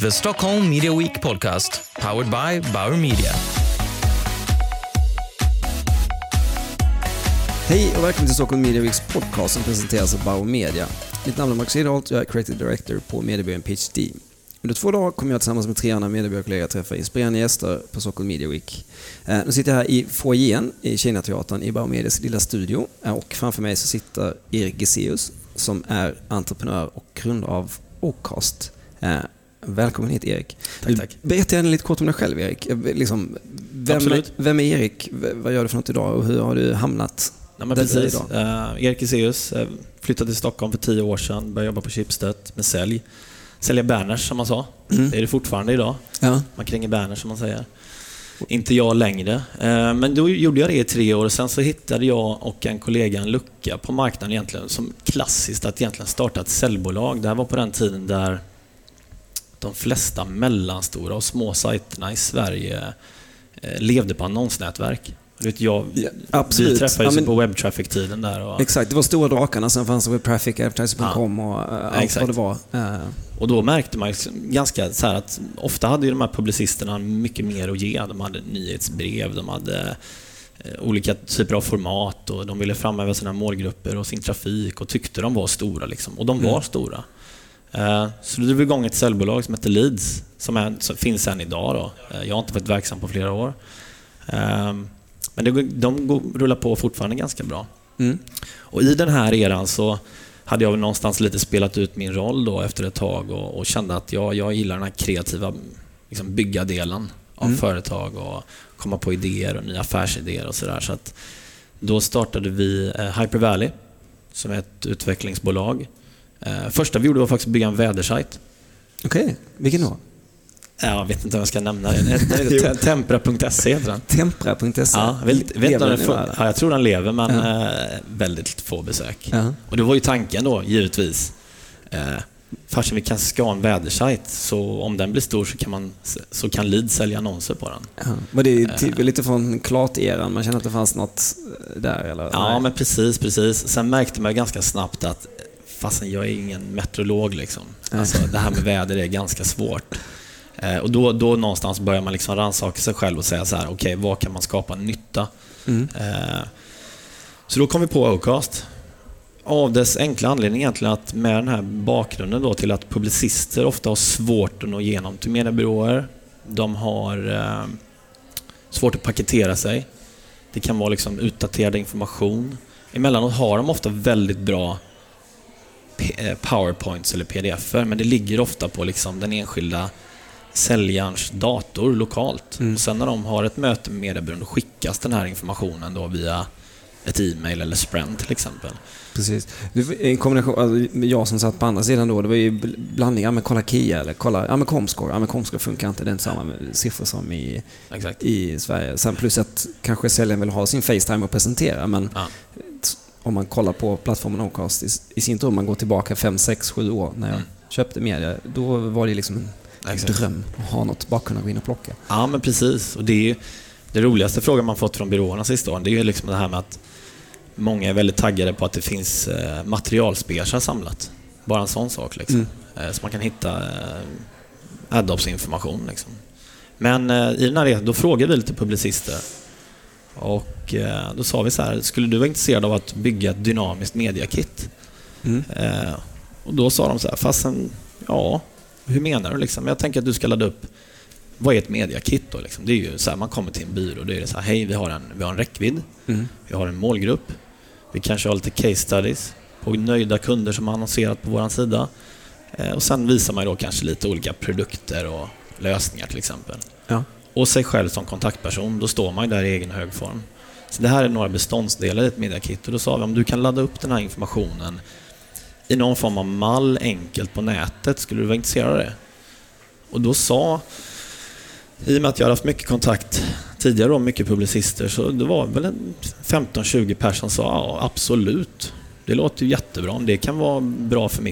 The Stockholm Media Week podcast, powered by Bauer Media. Hej och välkommen till Stockholm Media Weeks podcast som presenteras av Bauer Media. Mitt namn är Marcus Hedolt, jag är Creative Director på Mediebyrån PHD. Under 2 dagar kommer jag tillsammans med 3 andra mediebyråkollegor träffa inspirerande gäster på Stockholm Media Week. Nu sitter jag här i foajén i Kina-teatern i Bauer Medias lilla studio. Och framför mig så sitter Erik Gisaeus som är entreprenör och grundare av Ocast. Välkommen hit, Erik. Tack. Berätta gärna lite kort om dig själv, Erik. Vem är Erik? Vad gör du för något idag och hur har du hamnat? Erik Gisaeus flyttade till Stockholm för 10 år sedan. Började jobba på Schibsted med sälj. Sälja banners som man sa. Mm. Det är det fortfarande idag. Ja. Man kränger banners som man säger. Inte jag längre. Men då gjorde jag det i 3 år. Sen så hittade jag och en kollega en lucka på marknaden egentligen. Som klassiskt att egentligen starta ett säljbolag. Det här var på den tiden där de flesta mellanstora och små sajterna i Sverige levde på annonsnätverk. Vi träffade ju på webtraffic-tiden där. Och exakt, det var stora drakarna. Sen fanns det webtraffic, advertising.com och allt vad det var. Och då märkte man ganska så här att ofta hade ju de här publicisterna mycket mer att ge. De hade nyhetsbrev, de hade olika typer av format och de ville framhäva sina målgrupper och sin trafik och tyckte de var stora liksom. Och de var stora. Så det drog igång ett säljbolag som heter Leeds som finns än idag då. Jag har inte varit verksam på flera år. Men de rullar på fortfarande ganska bra. Mm. Och i den här eran så hade jag väl någonstans lite spelat ut min roll då efter ett tag och kände att jag gillar den här kreativa liksom bygga-delen av företag och komma på idéer och nya affärsidéer och sådär. Så att då startade vi Hypervalley som är ett utvecklingsbolag. Första vi gjorde var faktiskt att bygga en vädersajt. Okej, vilken då? Jag vet inte om jag ska nämna det. Tempra.se heter den. Tempra.se? Ja, jag tror den lever, men väldigt få besök. Och det var ju tanken då, givetvis. Fastän vi kan ska en vädersajt, så om den blir stor så kan Leeds sälja annonser på den. Men det är lite från klart-eran, man känner att det fanns något där? Eller? Ja, men precis. Sen märkte man ganska snabbt att fastän jag är ingen meteorolog liksom. Alltså, det här med väder är ganska svårt. Och då någonstans börjar man liksom rannsaka sig själv och säga så här, okej, vad kan man skapa nytta? Så då kom vi på Ocast. Av dess enkla anledning egentligen att med den här bakgrunden då till att publicister ofta har svårt att nå igenom till mediebyråer. De har svårt att paketera sig. Det kan vara liksom utdaterad information. Emellanåt har de ofta väldigt bra PowerPoints eller PDF:er, men det ligger ofta på liksom den enskilda säljarens dator lokalt. Och sen när de har ett möte med mediebyrån då skickas den här informationen då via ett e-mail eller Sprint till exempel. Precis. En kombination, alltså jag som satt på andra sidan då, det var ju blandningar med Comscore. Ja, men Comscore funkar inte, det är inte samma siffror som i Sverige. Sen plus att kanske säljaren vill ha sin FaceTime och presentera, men om man kollar på plattformen Ocast i sin tur, man går tillbaka 5, 6, 7 år när jag köpte media, då var det liksom dröm att ha något bara kunna gå in och plocka. Ja, men precis. Och det är ju det roligaste frågan man fått från byråerna sista åren. Det är ju liksom det här med att många är väldigt taggade på att det finns materialspeglar samlat. Bara en sån sak liksom. Så man kan hitta add-ops-information liksom. Men i den här resan, då frågade vi lite publicister. Och då sa vi så här, skulle du vara intresserad av att bygga ett dynamiskt mediakit? Och då sa de så här, hur menar du liksom? Jag tänker att du ska ladda upp, vad är ett mediakit då liksom? Det är ju så här, man kommer till en byrå och det är så här, hej, vi har en räckvidd, vi har en målgrupp, vi kanske har lite case studies på nöjda kunder som har annonserat på våran sida, och sen visar man ju då kanske lite olika produkter och lösningar till exempel. Och sig själv som kontaktperson, då står man ju där i egen hög form. Så det här är några beståndsdelar i ett mediakit, och då sa vi, om du kan ladda upp den här informationen i någon form av mall enkelt på nätet, skulle du vara intresserad av det? Och då sa, i och med att jag hade haft mycket kontakt tidigare och mycket publicister, så det var väl 15-20 personer som sa ja, absolut, det låter ju jättebra, om det kan vara bra för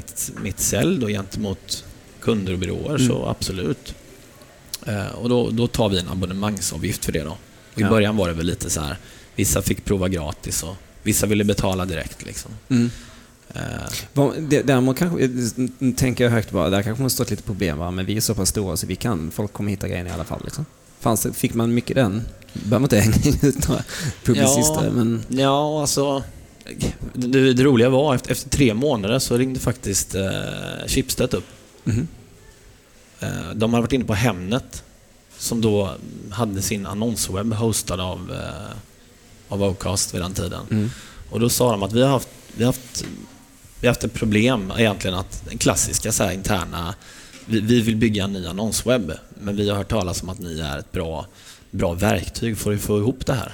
mitt sälj då gentemot kunder och byråer, så absolut. Och då tar vi en abonnemangsavgift för det då. I början var det väl lite så här, vissa fick prova gratis och vissa ville betala direkt liksom. Däremot kanske, tänker jag högt bara, där kanske man stått lite problem, va? Men vi är så pass stora så vi kan, folk kommer hitta grejen i alla fall liksom. Fanns, fick man mycket den? Bör man inte hänga ut några publicister? Ja, men... ja alltså det roliga var efter 3 månader så ringde faktiskt Schibsted upp. Mm-hmm. De hade varit inne på Hemnet som då hade sin annonswebb hostad av Ocast vid den tiden. Mm. Och då sa de att vi har haft ett problem egentligen, att den klassiska så här, interna, vi vill bygga en ny annonswebb, men vi har hört talas om att ni är ett bra verktyg för att få ihop det här.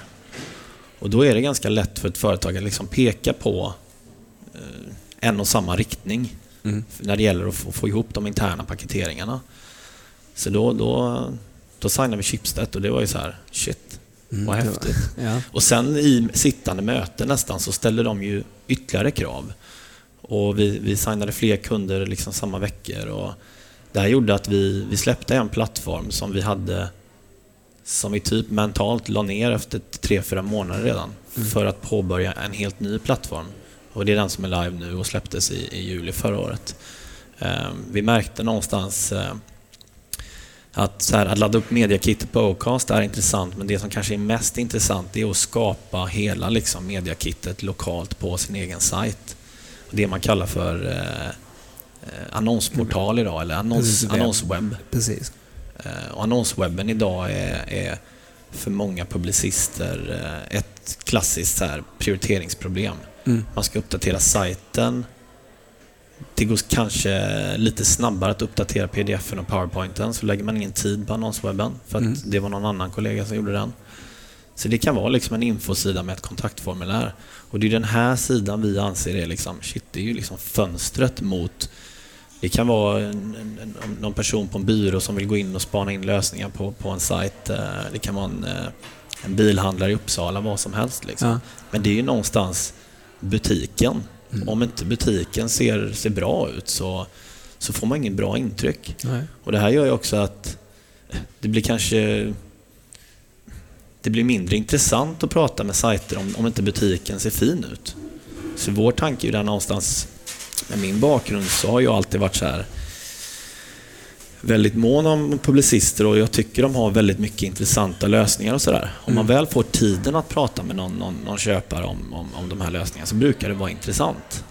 Och då är det ganska lätt för ett företag att liksom peka på en och samma riktning när det gäller att få ihop de interna paketeringarna. Så då signade vi Schibsted och det var ju så här, shit, vad häftigt. Ja. Och sen i sittande möten nästan så ställde de ju ytterligare krav. Och vi signade fler kunder liksom samma veckor. Och det här gjorde att vi släppte en plattform som vi hade, som vi typ mentalt la ner efter 3-4 månader redan för att påbörja en helt ny plattform. Och det är den som är live nu och släpptes i juli förra året. Vi märkte någonstans att, så här, att ladda upp mediakittet på Ocast är intressant, men det som kanske är mest intressant är att skapa hela liksom, mediakittet lokalt på sin egen sajt. Det man kallar för annonsportal idag, eller annonswebb. Precis. Och annonswebben idag är för många publicister ett klassiskt så här, prioriteringsproblem. Man ska uppdatera sajten. Det går kanske lite snabbare att uppdatera pdf-en och powerpointen, så lägger man ingen tid på annonswebben för att det var någon annan kollega som gjorde den. Så det kan vara liksom en infosida med ett kontaktformulär. Och det är den här sidan vi anser är liksom, shit, det är ju liksom fönstret mot. Det kan vara någon person på en byrå som vill gå in och spana in lösningar på en sajt. Det kan vara en bilhandlare i Uppsala, vad som helst. Liksom. Ja. Men det är ju någonstans butiken. Om inte butiken ser bra ut så får man ingen bra intryck. Nej. Och det här gör ju också att det blir kanske... Det blir mindre intressant att prata med sajter om inte butiken ser fin ut. Så vår tanke är ju där någonstans, med min bakgrund så har jag alltid varit så här väldigt mån om publicister, och jag tycker de har väldigt mycket intressanta lösningar och sådär. Om man väl får tiden att prata med någon köpare om de här lösningarna så brukar det vara intressant.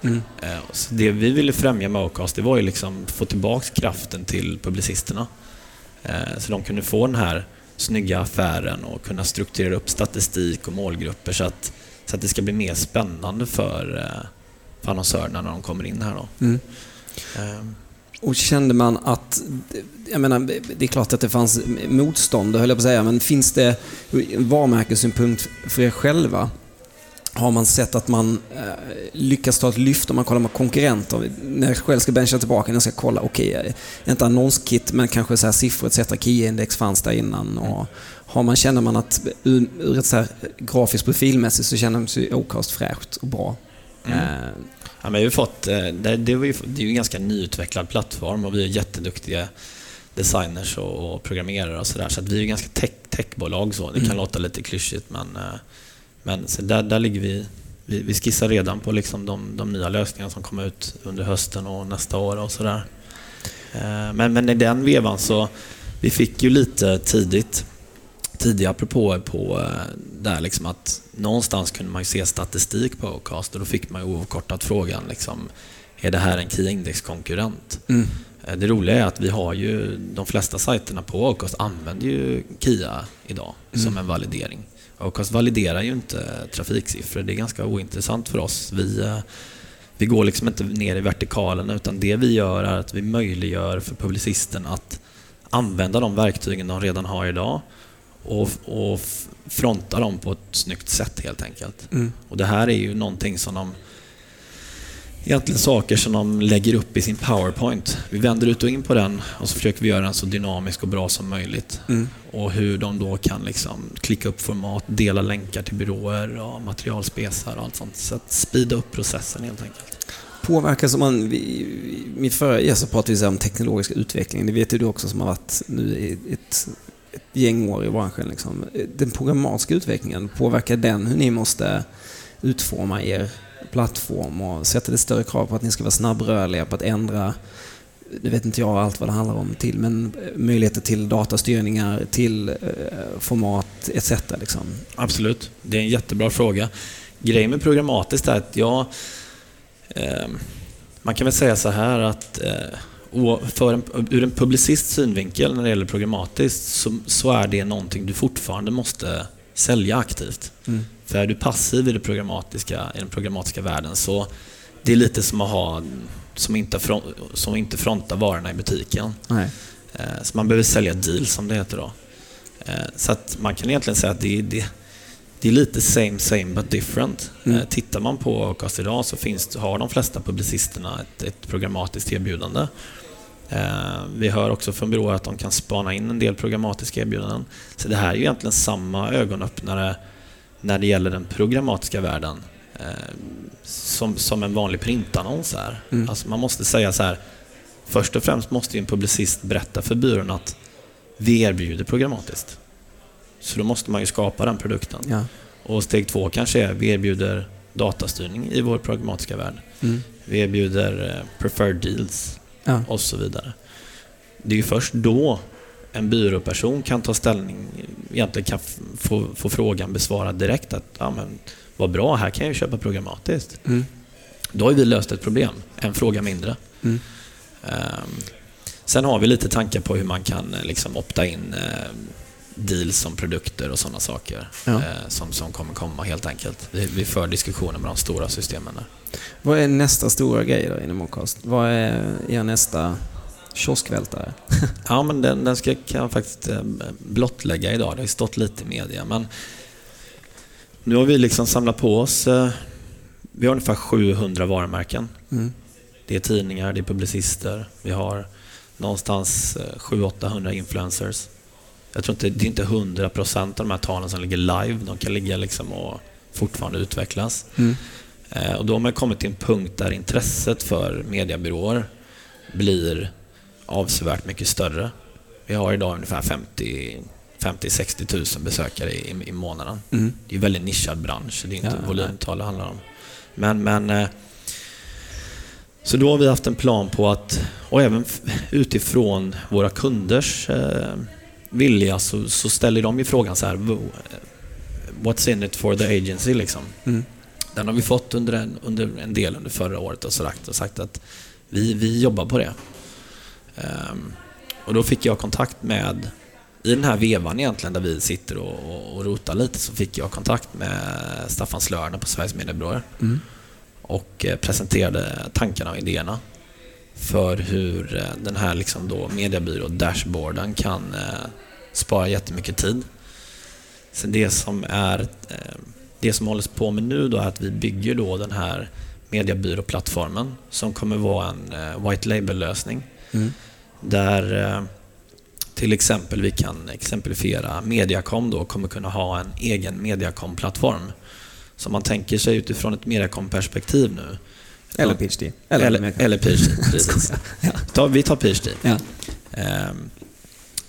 Så det vi ville främja med Ocast, det var ju liksom få tillbaka kraften till publicisterna. Så de kunde få den här snygga affären och kunna strukturera upp statistik och målgrupper så att det ska bli mer spännande för annonsörerna när de kommer in här då. Och kände man att, jag menar, det är klart att det fanns motstånd, höll jag på att säga, men finns det varumärkessynpunkt för er själva? Har man sett att man lyckas ta ett lyft om man kollar med konkurrenter? När jag själv ska bencha tillbaka, när jag ska kolla, okej, inte annonskit, men kanske så här siffror etc. KI-index fanns där innan. Och känner man att ur ett så här grafiskt profilmässigt så känner man sig Ocast fräscht och bra. Ja, men vi har fått, det är ju en ganska nyutvecklad plattform och vi är jätteduktiga designers och programmerare och sådär, så att vi är ju ganska techbolag så. Det kan låta lite klyschigt, men så där ligger vi skissar redan på liksom de nya lösningarna som kommer ut under hösten och nästa år och sådär. Men i den vevan så vi fick ju lite tidiga apropå på där liksom att någonstans kunde man ju se statistik på Ocast, och då fick man ju oavkortat frågan liksom, är det här en KIA-indexkonkurrent? Det roliga är att vi har ju de flesta sajterna på Ocast använder ju KIA idag som en validering. Ocast validerar ju inte trafiksiffror, det är ganska ointressant för oss. Vi går liksom inte ner i vertikalen, utan det vi gör är att vi möjliggör för publicisten att använda de verktygen de redan har idag och fronta dem på ett snyggt sätt helt enkelt. Och det här är ju någonting som de egentligen saker som de lägger upp i sin PowerPoint. Vi vänder ut och in på den och så försöker vi göra den så dynamisk och bra som möjligt. Och hur de då kan liksom klicka upp format, dela länkar till byråer och materialspesar och allt sånt. Så att speeda upp processen helt enkelt. Påverkas som man... Min förra gäst pratade vi om teknologisk utveckling. Det vet ju du också som har varit nu i ett gäng år i branschen. Liksom. Den programmatiska utvecklingen, påverkar den hur ni måste utforma er plattform och sätter det större krav på att ni ska vara snabbrörliga, på att ändra, nu vet inte jag allt vad det handlar om till, men möjligheter till datastyrningar, till format etc. Liksom. Absolut, det är en jättebra fråga. Grejen med programmatiskt är att jag man kan väl säga så här att ur en publicists synvinkel när det gäller programmatiskt så är det någonting du fortfarande måste sälja aktivt. Mm. För är du passiv i den programmatiska världen, så det är lite som att ha som inte frontar varorna i butiken. Nej. Så man behöver sälja deals, som det heter då. Så att man kan egentligen säga att det är lite same but different. Mm. Tittar man på Ocast idag så har de flesta publicisterna ett programmatiskt erbjudande. Vi hör också från byråer att de kan spana in en del programmatiska erbjudanden. Så det här är ju egentligen samma ögonöppnare när det gäller den programmatiska världen som en vanlig printannons är. Mm. Alltså man måste säga så här, först och främst måste ju en publicist berätta för byrån att vi erbjuder programmatiskt. Så då måste man ju skapa den produkten. Ja. Och steg 2 kanske är vi erbjuder datastyrning i vår programmatiska värld. Mm. Vi erbjuder preferred deals, ja, och så vidare. Det är ju först då en byråperson kan ta ställning, egentligen kan få frågan besvarad direkt att ja, men vad bra, här kan jag ju köpa programmatiskt. Mm. Då har vi löst ett problem, en fråga mindre. Mm. Sen har vi lite tankar på hur man kan liksom opta in deals som produkter och sådana saker, ja, som kommer komma helt enkelt. Vi för diskussioner med de stora systemen där. Vad är nästa stora grej då inom Ocast? Vad är er nästa kioskvältare? Ja, men den kan jag faktiskt blottlägga idag. Det har stått lite i media, men nu har vi liksom samlat på oss, vi har ungefär 700 varumärken. Mm. Det är tidningar, det är publicister, vi har någonstans 700-800 influencers. Jag tror inte, det är inte 100% av de här talen som ligger live. De kan ligga liksom och fortfarande utvecklas. Mm. Och då har man kommit till en punkt där intresset för mediebyråer blir avsevärt mycket större. Vi har idag ungefär 50-60 000 besökare i månaden. Mm. Det är en väldigt nischad bransch. Det är inte volymtal det handlar om. Men så då har vi haft en plan på att, och även utifrån våra kunders vilja, så ställer de ju frågan så här, what's in it for the agency liksom. Mm. Den har vi fått under förra året och sagt att vi jobbar på det. Och då fick jag kontakt med, i den här vevan egentligen där vi sitter och rotar lite, så fick jag kontakt med Staffan Slörner på Sveriges mediebror. Mm. Och presenterade tankarna och idéerna för hur den här liksom då mediebyrå-dashboarden kan spara jättemycket tid. Så det som håller på med nu då är att vi bygger då den här mediebyråplattformen som kommer vara en white label-lösning. Mm. Där till exempel vi kan exemplifiera Mediacom då kommer kunna ha en egen Mediacom-plattform som man tänker sig utifrån ett Mediacom-perspektiv nu. Eller PhD. Eller PhD, precis. Ja. Vi tar PhD. Ja.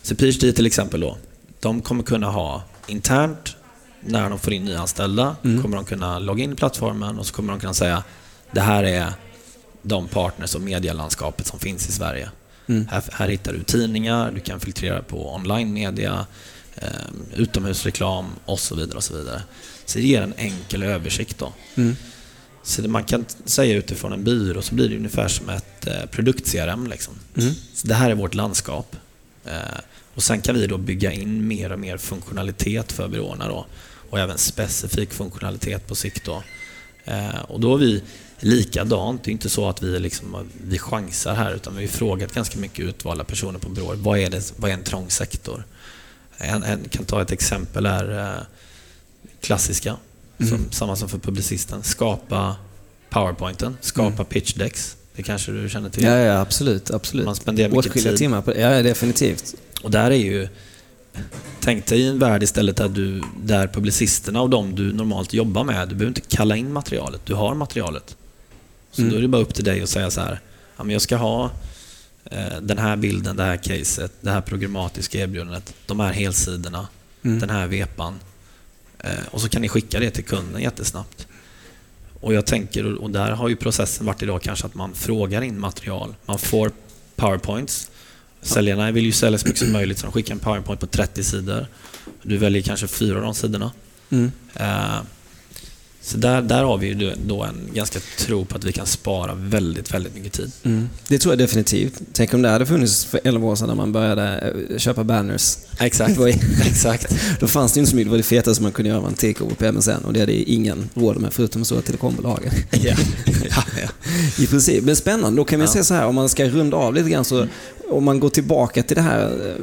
Så PhD till exempel då, de kommer kunna ha internt, när de får in nyanställda, kommer de kunna logga in i plattformen och så kommer de kunna säga det här är de partners och medielandskapet som finns i Sverige. Mm. Här hittar du tidningar, du kan filtrera på online media, utomhusreklam och så vidare och så vidare. Så det ger en enkel översikt då. Mm. Så det man kan säga utifrån en byrå så blir det ungefär som ett produkt-CRM liksom. Mm. Så det här är vårt landskap. Och sen kan vi då bygga in mer och mer funktionalitet för byråerna då. Och även specifik funktionalitet på sikt då. Och då är vi likadant. Det är inte så att vi chansar här, utan vi har frågat ganska mycket utvalda personer på byråer. Vad är en trång sektor? En kan ta ett exempel här, klassiska. Mm. Samma som för publicisten. Skapa PowerPointen, pitchdecks. Det kanske du känner till. Ja, absolut. Man spenderar mycket tid. Timmar på det. Ja, definitivt. Och där är ju, tänk dig i en värld istället där publicisterna och de du normalt jobbar med, du behöver inte kalla in materialet, du har materialet. Så då är det bara upp till dig att säga så här, ja, men jag ska ha den här bilden, det här caset, det här programmatiska erbjudandet, de här helsidorna, den här vepan. Och så kan ni skicka det till kunden jättesnabbt. Och jag tänker, och där har ju processen varit idag kanske att man frågar in material. Man får powerpoints. Säljarna vill ju sälja så mycket som möjligt, så de skickar en powerpoint på 30 sidor. Du väljer kanske 4 av de sidorna. Mm. Så där har vi ju då en ganska tro på att vi kan spara väldigt, väldigt mycket tid. Mm. Det tror jag definitivt. Tänk om det hade funnits för 11 år sedan när man började köpa banners. Exakt. Exakt. Då fanns det inte så mycket. Det var det fetaste man kunde göra med en TK på MSN, och det hade ingen råd med förutom så telekombolagen. Ja. I princip. Men spännande. Då kan vi se så här, om man ska runda av lite grann, så om man går tillbaka till det här,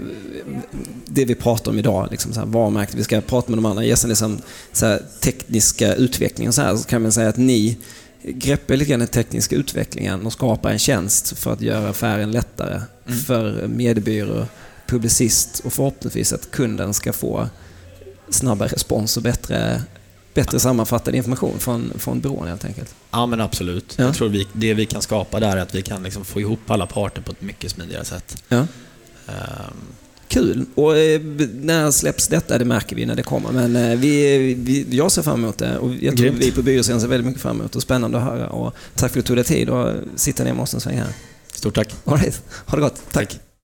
det vi pratar om idag, liksom så här, varumärket, vi ska prata med de andra gästerna, liksom, så här, tekniska utvecklingen, så här, så kan man säga att ni greppar lite grann den tekniska utvecklingen och skapar en tjänst för att göra affären lättare för mediebyrå, publicist, och förhoppningsvis att kunden ska få snabbare respons och bättre sammanfattad information från byrån, helt enkelt. Ja, men absolut. Ja. Jag tror det vi kan skapa där är att vi kan liksom få ihop alla parter på ett mycket smidigare sätt. Ja. Kul. Och när släpps detta? Det märker vi när det kommer. Men jag ser fram emot det, och jag tror vi på byråsidan ser väldigt mycket fram emot, och spännande att höra. Och tack för att du tog dig tid och sitta ner med oss en sväng här. Stort tack. All right. Ha det gott. Tack.